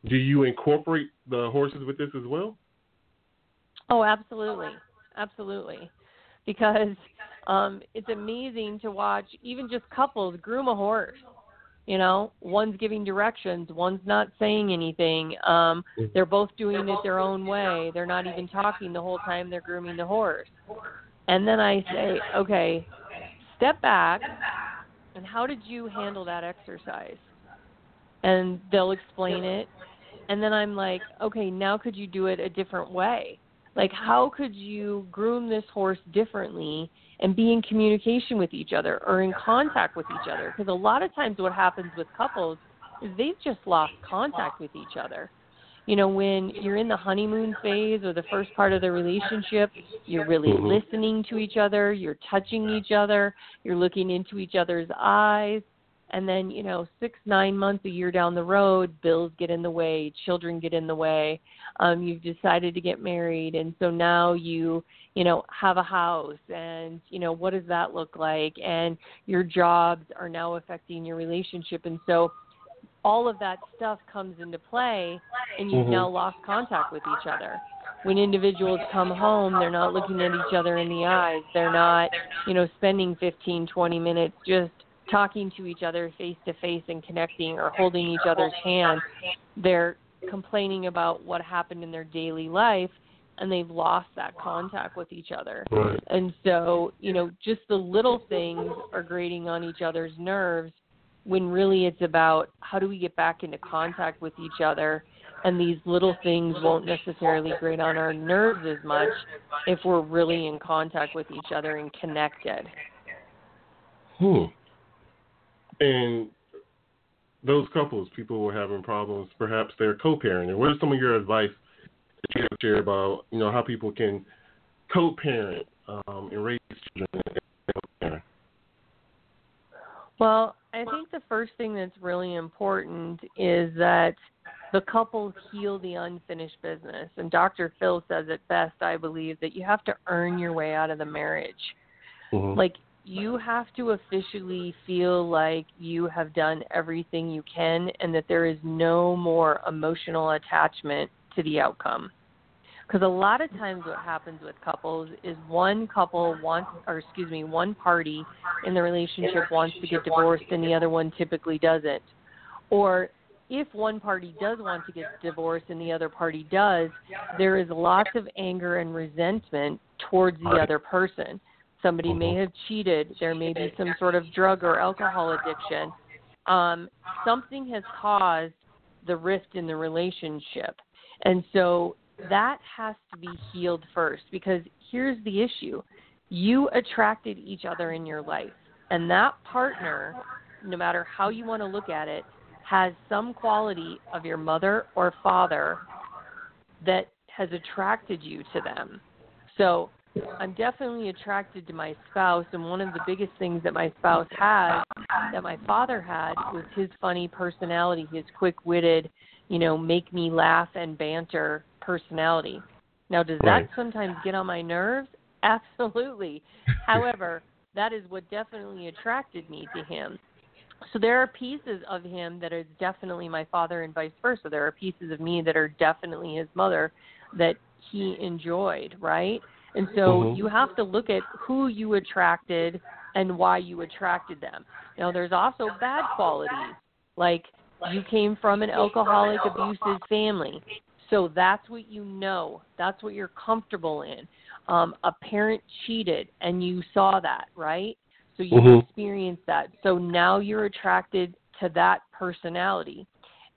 do you incorporate the horses with this as well? Oh, absolutely. Absolutely. Because um, it's amazing to watch even just couples groom a horse. You know, one's giving directions, one's not saying anything. Um, they're both doing it their own way. They're not even talking the whole time they're grooming the horse. And then I say, okay, step back, and how did you handle that exercise? And they'll explain it. And then I'm like, okay, now could you do it a different way? Like, how could you groom this horse differently and be in communication with each other or in contact with each other? Because a lot of times what happens with couples is they've just lost contact with each other. You know, when you're in the honeymoon phase or the first part of the relationship, you're really mm-hmm. listening to each other, you're touching each other, you're looking into each other's eyes. And then, you know, six, nine months, a year down the road, bills get in the way, children get in the way. Um, you've decided to get married, and so now you, you know, have a house, and, you know, what does that look like? And your jobs are now affecting your relationship. And so all of that stuff comes into play, and you've mm-hmm. now lost contact with each other. When individuals come home, they're not looking at each other in the eyes. They're not, you know, spending fifteen, twenty minutes just talking to each other face-to-face and connecting, or holding each other's hand. They're complaining about what happened in their daily life, and they've lost that contact with each other. Right. And so, you know, just the little things are grating on each other's nerves, when really it's about how do we get back into contact with each other, and these little things won't necessarily grate on our nerves as much if we're really in contact with each other and connected. Hmm. And those couples, people who are having problems, perhaps they're co-parenting. What is some of your advice that you have to share about, you know, how people can co-parent um, and raise children? And well, I think the first thing that's really important is that the couples heal the unfinished business. And Doctor Phil says it best, I believe, that you have to earn your way out of the marriage. Mm-hmm. Like, you have to officially feel like you have done everything you can, and that there is no more emotional attachment to the outcome. Because a lot of times what happens with couples is one couple wants, or excuse me, one party in the relationship wants to get divorced and the other one typically doesn't. Or if one party does want to get divorced and the other party does, there is lots of anger and resentment towards the other person. Somebody may have cheated. There may be some sort of drug or alcohol addiction. Um, something has caused the rift in the relationship. And so that has to be healed first, because here's the issue. You attracted each other in your life, and that partner, no matter how you want to look at it, has some quality of your mother or father that has attracted you to them. So I'm definitely attracted to my spouse, and one of the biggest things that my spouse had, that my father had, was his funny personality, his quick-witted, you know, make me laugh and banter personality. Now, does right. that sometimes get on my nerves? Absolutely. However, that is what definitely attracted me to him. So there are pieces of him that are definitely my father and vice versa. There are pieces of me that are definitely his mother that he enjoyed, right? And so mm-hmm. you have to look at who you attracted and why you attracted them. Now, there's also bad qualities, like you came from an alcoholic, abusive family. So that's what you know. That's what you're comfortable in. Um, a parent cheated, and you saw that, right? So you mm-hmm. experienced that. So now you're attracted to that personality.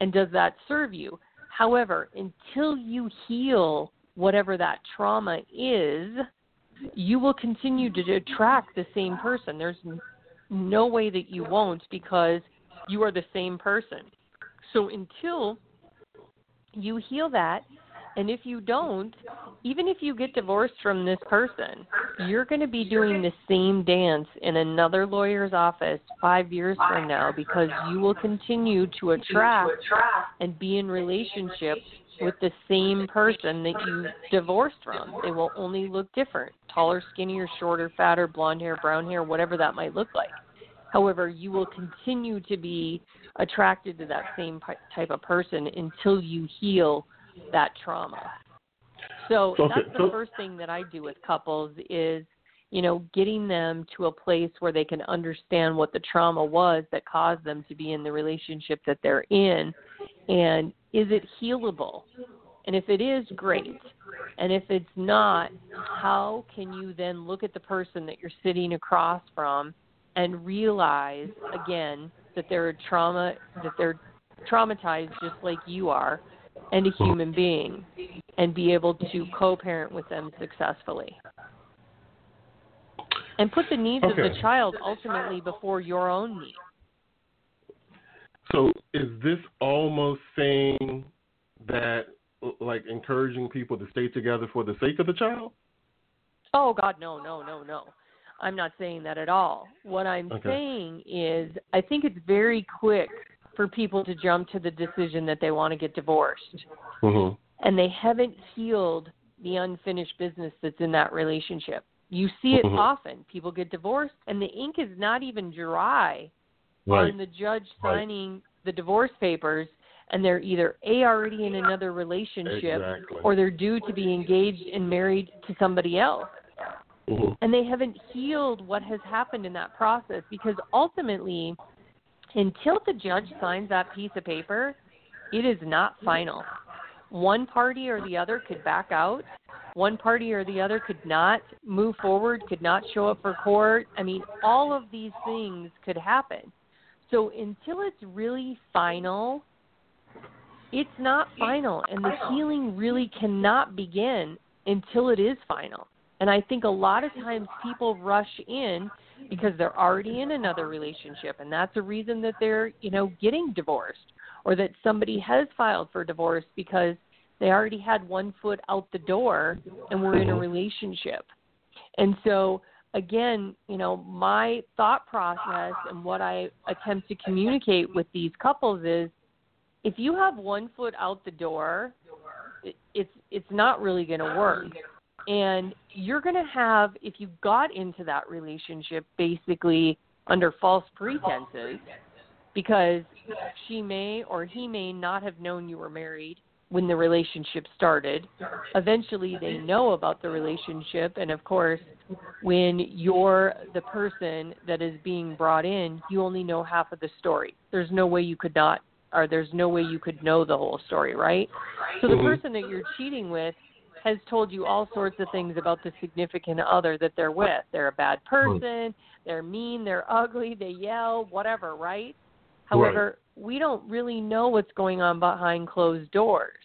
And does that serve you? However, until you heal whatever that trauma is, you will continue to attract the same person. There's no way that you won't, because you are the same person. So until you heal that, and if you don't, even if you get divorced from this person, you're going to be doing the same dance in another lawyer's office five years from now, because you will continue to attract and be in relationship with the same person that you divorced from. They will only look different, taller, skinnier, shorter, fatter, blonde hair, brown hair, whatever that might look like. However, you will continue to be attracted to that same type of person until you heal that trauma. So that's the first thing that I do with couples is, you know, getting them to a place where they can understand what the trauma was that caused them to be in the relationship that they're in, and is it healable? And if it is, great. And if it's not, how can you then look at the person that you're sitting across from and realize, again, that they're trauma, that they're traumatized just like you are, and a human being, and be able to co-parent with them successfully. And put the needs okay. of the child ultimately before your own needs. So is this almost saying that, like, encouraging people to stay together for the sake of the child? Oh, God, no, no, no, no. I'm not saying that at all. What I'm okay. saying is I think it's very quick for people to jump to the decision that they want to get divorced. Mm-hmm. And they haven't healed the unfinished business that's in that relationship. You see it mm-hmm. often. People get divorced, and the ink is not even dry right. on the judge signing right. the divorce papers, and they're either A, already in another relationship, exactly. or they're due to be engaged and married to somebody else. Mm-hmm. And they haven't healed what has happened in that process, because ultimately, until the judge signs that piece of paper, it is not final. One party or the other could back out. One party or the other could not move forward, could not show up for court. I mean, all of these things could happen. So until it's really final, it's not final. And the healing really cannot begin until it is final. And I think a lot of times people rush in because they're already in another relationship, and that's a reason that they're, you know, getting divorced, or that somebody has filed for divorce because they already had one foot out the door and were in a relationship. And so, again, you know, my thought process and what I attempt to communicate with these couples is, if you have one foot out the door, it's it's not really going to work. And you're going to have, if you got into that relationship basically under false pretenses, because she may or he may not have known you were married. when the relationship started. Eventually they know about the relationship, and of course when you're the person that is being brought in, you only know half of the story. There's no way you could not, or there's no way you could know the whole story, right? So the person that you're cheating with has told you all sorts of things about the significant other that they're with. They're a bad person, they're mean, they're ugly, they yell, whatever, right? However, right. we don't really know what's going on behind closed doors.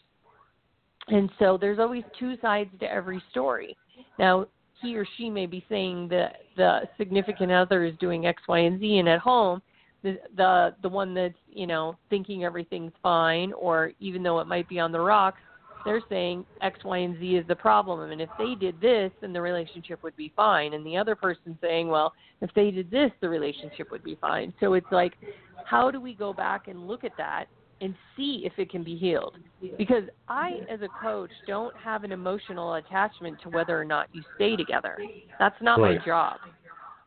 And so there's always two sides to every story. Now, he or she may be saying that the significant other is doing X, Y, and Z, and at home, the the, the one that's, you know, thinking everything's fine, or even though it might be on the rocks, they're saying X, Y, and Z is the problem. And if they did this, then the relationship would be fine. And the other person saying, well, if they did this, the relationship would be fine. So it's like, how do we go back and look at that and see if it can be healed? Because I, as a coach, don't have an emotional attachment to whether or not you stay together. That's not right. my job.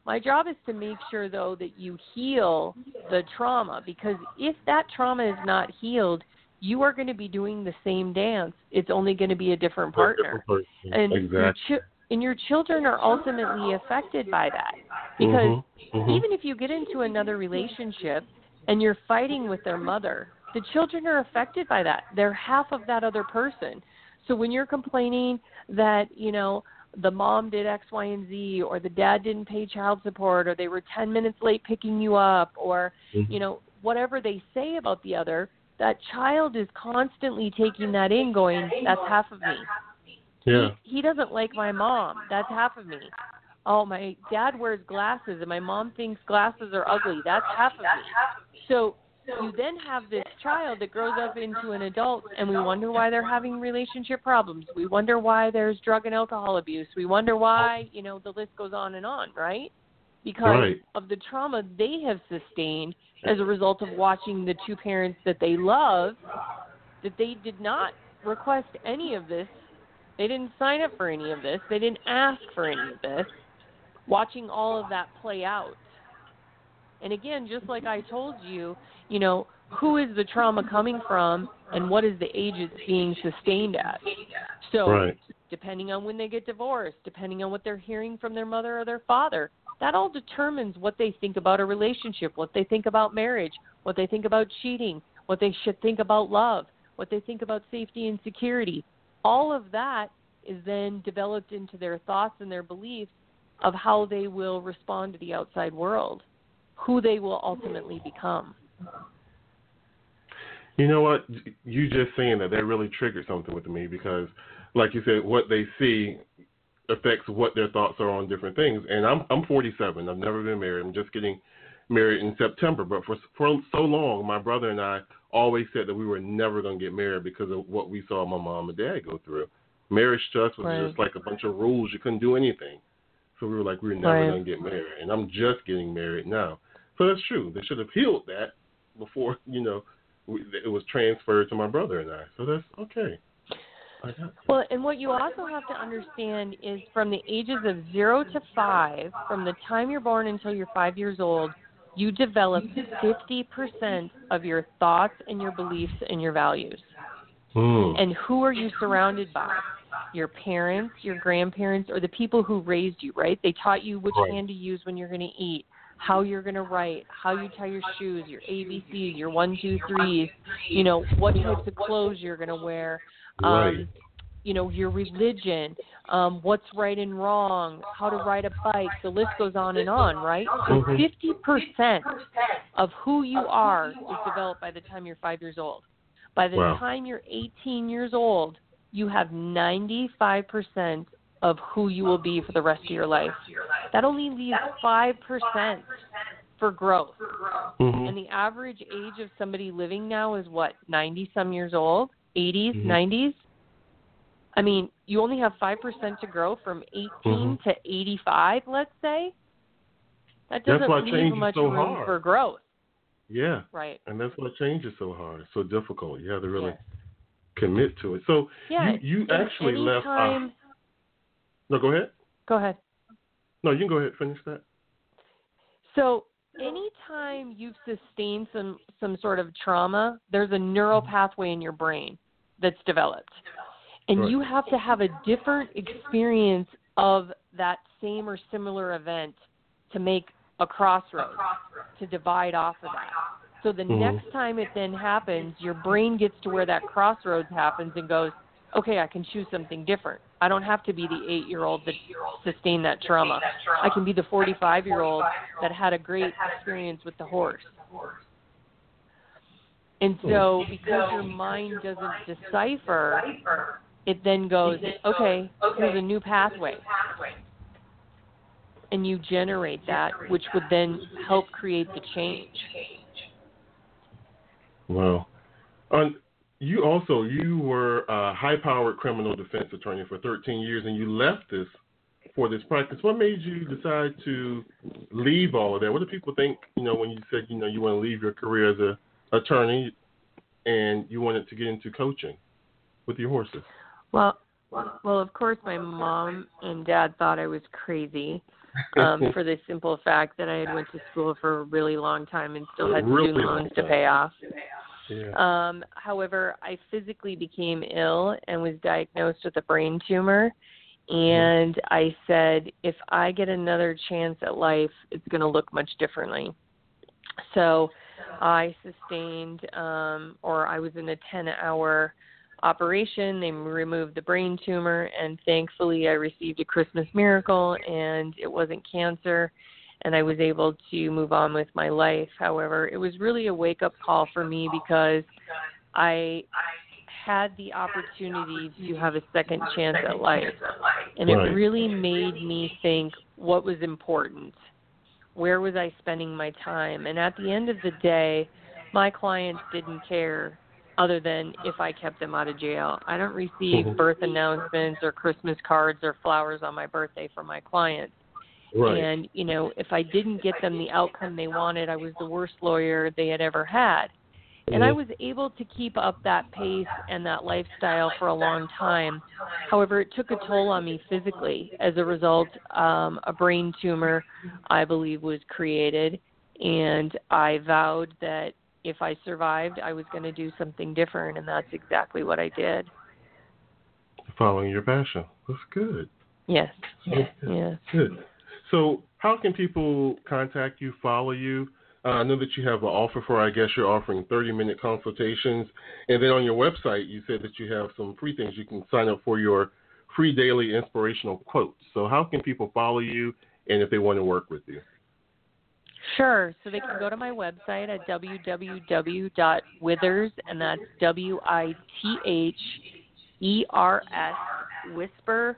My job is to make sure, though, that you heal the trauma. Because if that trauma is not healed, you are going to be doing the same dance. It's only going to be a different partner. A different and, exactly. your chi- and your children are ultimately affected by that. Because mm-hmm. Mm-hmm. even if you get into another relationship and you're fighting with their mother, the children are affected by that. They're half of that other person. So when you're complaining that, you know, the mom did X, Y, and Z, or the dad didn't pay child support, or they were ten minutes late picking you up, or, mm-hmm. you know, whatever they say about the other, that child is constantly taking that in going, that's half of me. Yeah. He, he doesn't like my mom. That's half of me. Oh, my dad wears glasses, and my mom thinks glasses are ugly. That's half of me. So you then have this child that grows up into an adult, and we wonder why they're having relationship problems. We wonder why there's drug and alcohol abuse. We wonder why, you know, the list goes on and on, right? Because right. of the trauma they have sustained as a result of watching the two parents that they love, that they did not request any of this. They didn't sign up for any of this. They didn't ask for any of this. Watching all of that play out. And again, just like I told you, you know, who is the trauma coming from and what is the age it's being sustained at? So right. depending on when they get divorced, depending on what they're hearing from their mother or their father, that all determines what they think about a relationship, what they think about marriage, what they think about cheating, what they should think about love, what they think about safety and security. All of that is then developed into their thoughts and their beliefs of how they will respond to the outside world, who they will ultimately become. You know what? You just saying that, that really triggered something with me because, like you said, what they see affects what their thoughts are on different things. And I'm I'm forty-seven. I've never been married. I'm just getting married in September. But for, for so long, my brother and I always said that we were never going to get married because of what we saw my mom and dad go through. Marriage to us was right. just like a bunch of rules. You couldn't do anything. So we were like, we we're never right. going to get married. And I'm just getting married now. So that's true. They should have healed that before, you know, it was transferred to my brother and I. So that's okay. Well, and what you also have to understand is from the ages of zero to five, from the time you're born until you're five years old, you develop fifty percent of your thoughts and your beliefs and your values. Mm. And who are you surrounded by? Your parents, your grandparents, or the people who raised you, right? They taught you which hand to use when you're going to eat, how you're going to write, how you tie your shoes, your A B Cs, your one, two, threes, you know, what types of clothes you're going to wear. Um, right. You know, your religion, um, what's right and wrong, how to ride a bike. The list goes on and on, right? So mm-hmm. fifty percent of who you are is developed by the time you're five years old. By the wow. time you're eighteen years old, you have ninety-five percent of who you will be for the rest of your life. That only leaves five percent for growth. Mm-hmm. And the average age of somebody living now is what, ninety-some years old? eighties, mm-hmm. nineties. I mean, you only have five percent to grow from eighteen mm-hmm. to eighty-five, let's say. That doesn't leave much so room hard. For growth. Yeah. Right. And that's why change is so hard. It's so difficult. You have to really yes. commit to it. So yeah, you, you actually left time... off. No, go ahead. Go ahead. No, you can go ahead and finish that. So anytime you've sustained some, some sort of trauma, there's a neural pathway in your brain that's developed. And right. you have to have a different experience of that same or similar event to make a crossroads, to divide off of that. So the mm-hmm. next time it then happens, your brain gets to where that crossroads happens and goes, okay, I can choose something different. I don't have to be the eight-year-old that sustained that trauma. I can be the forty-five-year-old that had a great experience with the horse. And so because your mind doesn't decipher, it then goes, okay, here's a new pathway. And you generate that, which would then help create the change. Wow. Um, you also, you were a high-powered criminal defense attorney for thirteen years, and you left this for this practice. What made you decide to leave all of that? What do people think, you know, when you said, you know, you want to leave your career as an attorney and you wanted to get into coaching with your horses? Well, well, of course, my mom and dad thought I was crazy. Um, for the simple fact that I had went to school for a really long time and still had really student loans to pay off. Yeah. Um, however, I physically became ill and was diagnosed with a brain tumor. And yeah. I said, if I get another chance at life, it's going to look much differently. So I sustained um, or I was in a ten-hour operation. They removed the brain tumor, and thankfully I received a Christmas miracle, and it wasn't cancer, and I was able to move on with my life. However, it was really a wake-up call for me because I had the opportunity to have a second chance at life, and it really made me think what was important. Where was I spending my time? And at the end of the day, my clients didn't care other than if I kept them out of jail. I don't receive mm-hmm. birth announcements or Christmas cards or flowers on my birthday from my clients. Right. And, you know, if I didn't get them the outcome they wanted, I was the worst lawyer they had ever had. Mm-hmm. And I was able to keep up that pace and that lifestyle for a long time. However, it took a toll on me physically. As a result, um, a brain tumor, I believe, was created. And I vowed that if I survived, I was going to do something different, and that's exactly what I did. Following your passion. That's good. Yes. Yes. Yes. Good. So how can people contact you, follow you? Uh, I know that you have an offer for, I guess you're offering thirty-minute consultations. And then on your website, you said that you have some free things. You can sign up for your free daily inspirational quotes. So how can people follow you and if they want to work with you? Sure. So they can go to my website at w w w dot withers, and that's W I T H E R S, whisper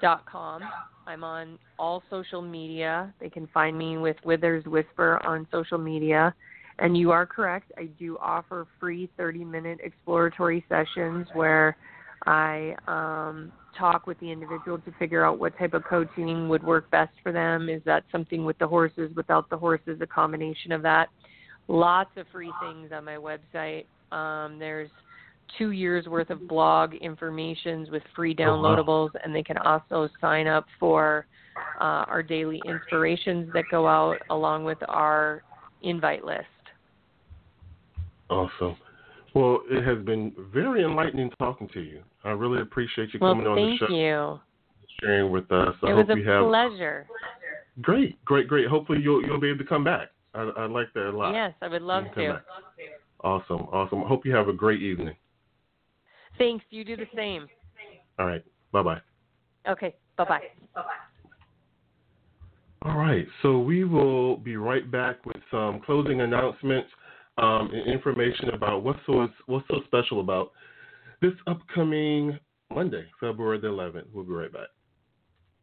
dot com. I'm on all social media. They can find me with Withers Whisper on social media. And you are correct. I do offer free thirty-minute exploratory sessions where I um, talk with the individual to figure out what type of coaching would work best for them. Is that something with the horses, without the horses, a combination of that? Lots of free things on my website. Um, there's two years worth of blog informations with free downloadables, and they can also sign up for uh, our daily inspirations that go out along with our invite list. Awesome. Well, it has been very enlightening talking to you. I really appreciate you well, coming on the show. Thank you. Sharing with us. I it hope was a you have... pleasure. Great, great, great. Hopefully you'll you'll be able to come back. I, I like that a lot. Yes, I would love to. Love to. Awesome, awesome. I hope you have a great evening. Thanks. You do the same. All right. Bye-bye. Okay. Bye-bye. Okay. Bye-bye. All right. So we will be right back with some closing announcements. Um, and information about what's so, what's so special about this upcoming Monday, February the eleventh. We'll be right back.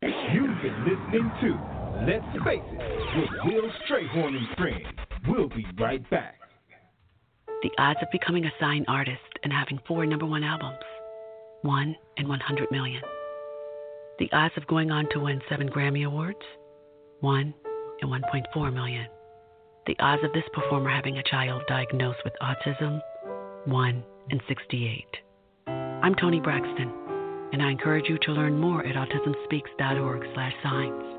You've been listening to Let's Face It with Will Strayhorn and Friends. We'll be right back. The odds of becoming a signed artist and having four number one albums, one in one hundred million. The odds of going on to win seven Grammy Awards, one in one point four million. The odds of this performer having a child diagnosed with autism, one in sixty-eight. I'm Toni Braxton, and I encourage you to learn more at autismspeaks.org slash signs.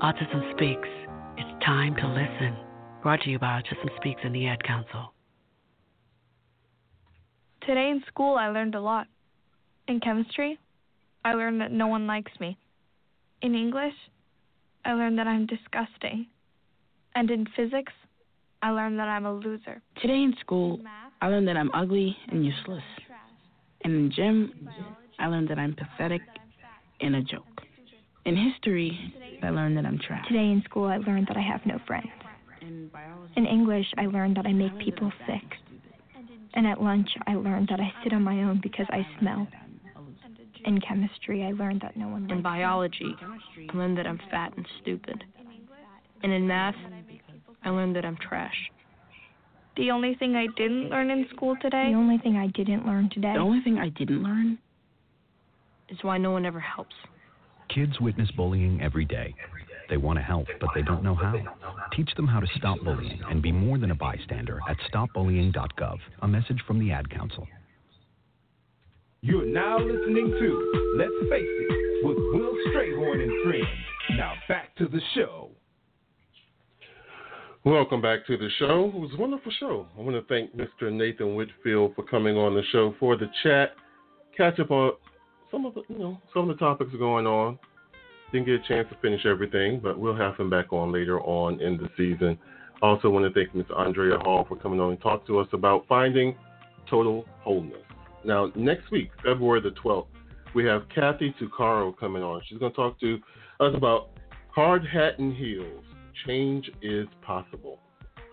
Autism Speaks, it's time to listen. Brought to you by Autism Speaks and the Ad Council. Today in school, I learned a lot. In chemistry, I learned that no one likes me. In English, I learned that I'm disgusting. And in physics, I learned that I'm a loser. Today in school, I learned that I'm ugly and useless. And in gym, I learned that I'm pathetic and a joke. In history, I learned that I'm trash. Today in school, I learned that I have no friends. In English, I learned that I make people sick. And at lunch, I learned that I sit on my own because I smell. In chemistry, I learned that no one likes me. In biology, I learned that I'm fat and stupid. And in math, I learned that I'm trash. The only thing I didn't learn in school today... The only thing I didn't learn today... The only thing I didn't learn... is why no one ever helps. Kids witness bullying every day. They want to help, but they don't know how. Teach them how to stop bullying and be more than a bystander at stop bullying dot gov. A message from the Ad Council. You're now listening to Let's Face It with Will Strayhorn and Friends. Now back to the show. Welcome back to the show. It was a wonderful show. I want to thank Mister Nathan Whitfield for coming on the show for the chat. Catch up on some of the, you know, some of the topics going on. Didn't get a chance to finish everything, but we'll have him back on later on in the season. Also want to thank Miz Andrea Hall for coming on and talk to us about finding total wholeness. Now, next week, February the twelfth, we have Kathy Tuccaro coming on. She's going to talk to us about Hard Hat and Heels. Change is possible.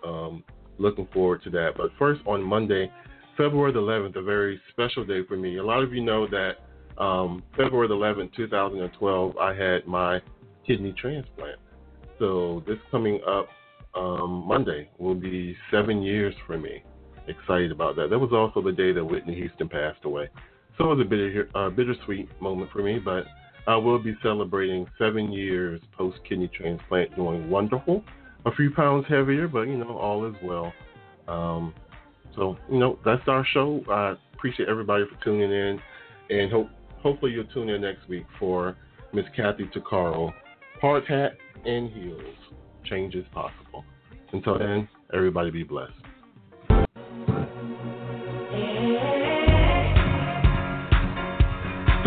Um, looking forward to that. But first, on Monday, February the eleventh, a very special day for me. A lot of you know that Um, February eleventh, two thousand twelve, I had my kidney transplant. So this coming up um, Monday will be seven years for me. Excited about that. That was also the day that Whitney Houston passed away. So it was a bitter, uh, bittersweet moment for me, but I will be celebrating seven years post-kidney transplant, doing wonderful. A few pounds heavier, but, you know, all is well. Um, so, you know, that's our show. I appreciate everybody for tuning in, and hope Hopefully you'll tune in next week for Miss Kathy Tuccaro. Hard Hat and Heels. Change is possible. Until then, everybody be blessed.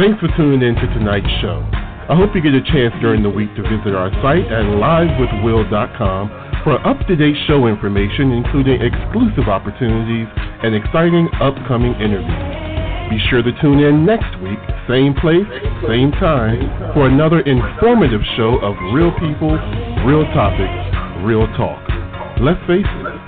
Thanks for tuning in to tonight's show. I hope you get a chance during the week to visit our site at live with will dot com for up-to-date show information, including exclusive opportunities and exciting upcoming interviews. Be sure to tune in next week, same place, same time, for another informative show of real people, real topics, real talk. Let's face it,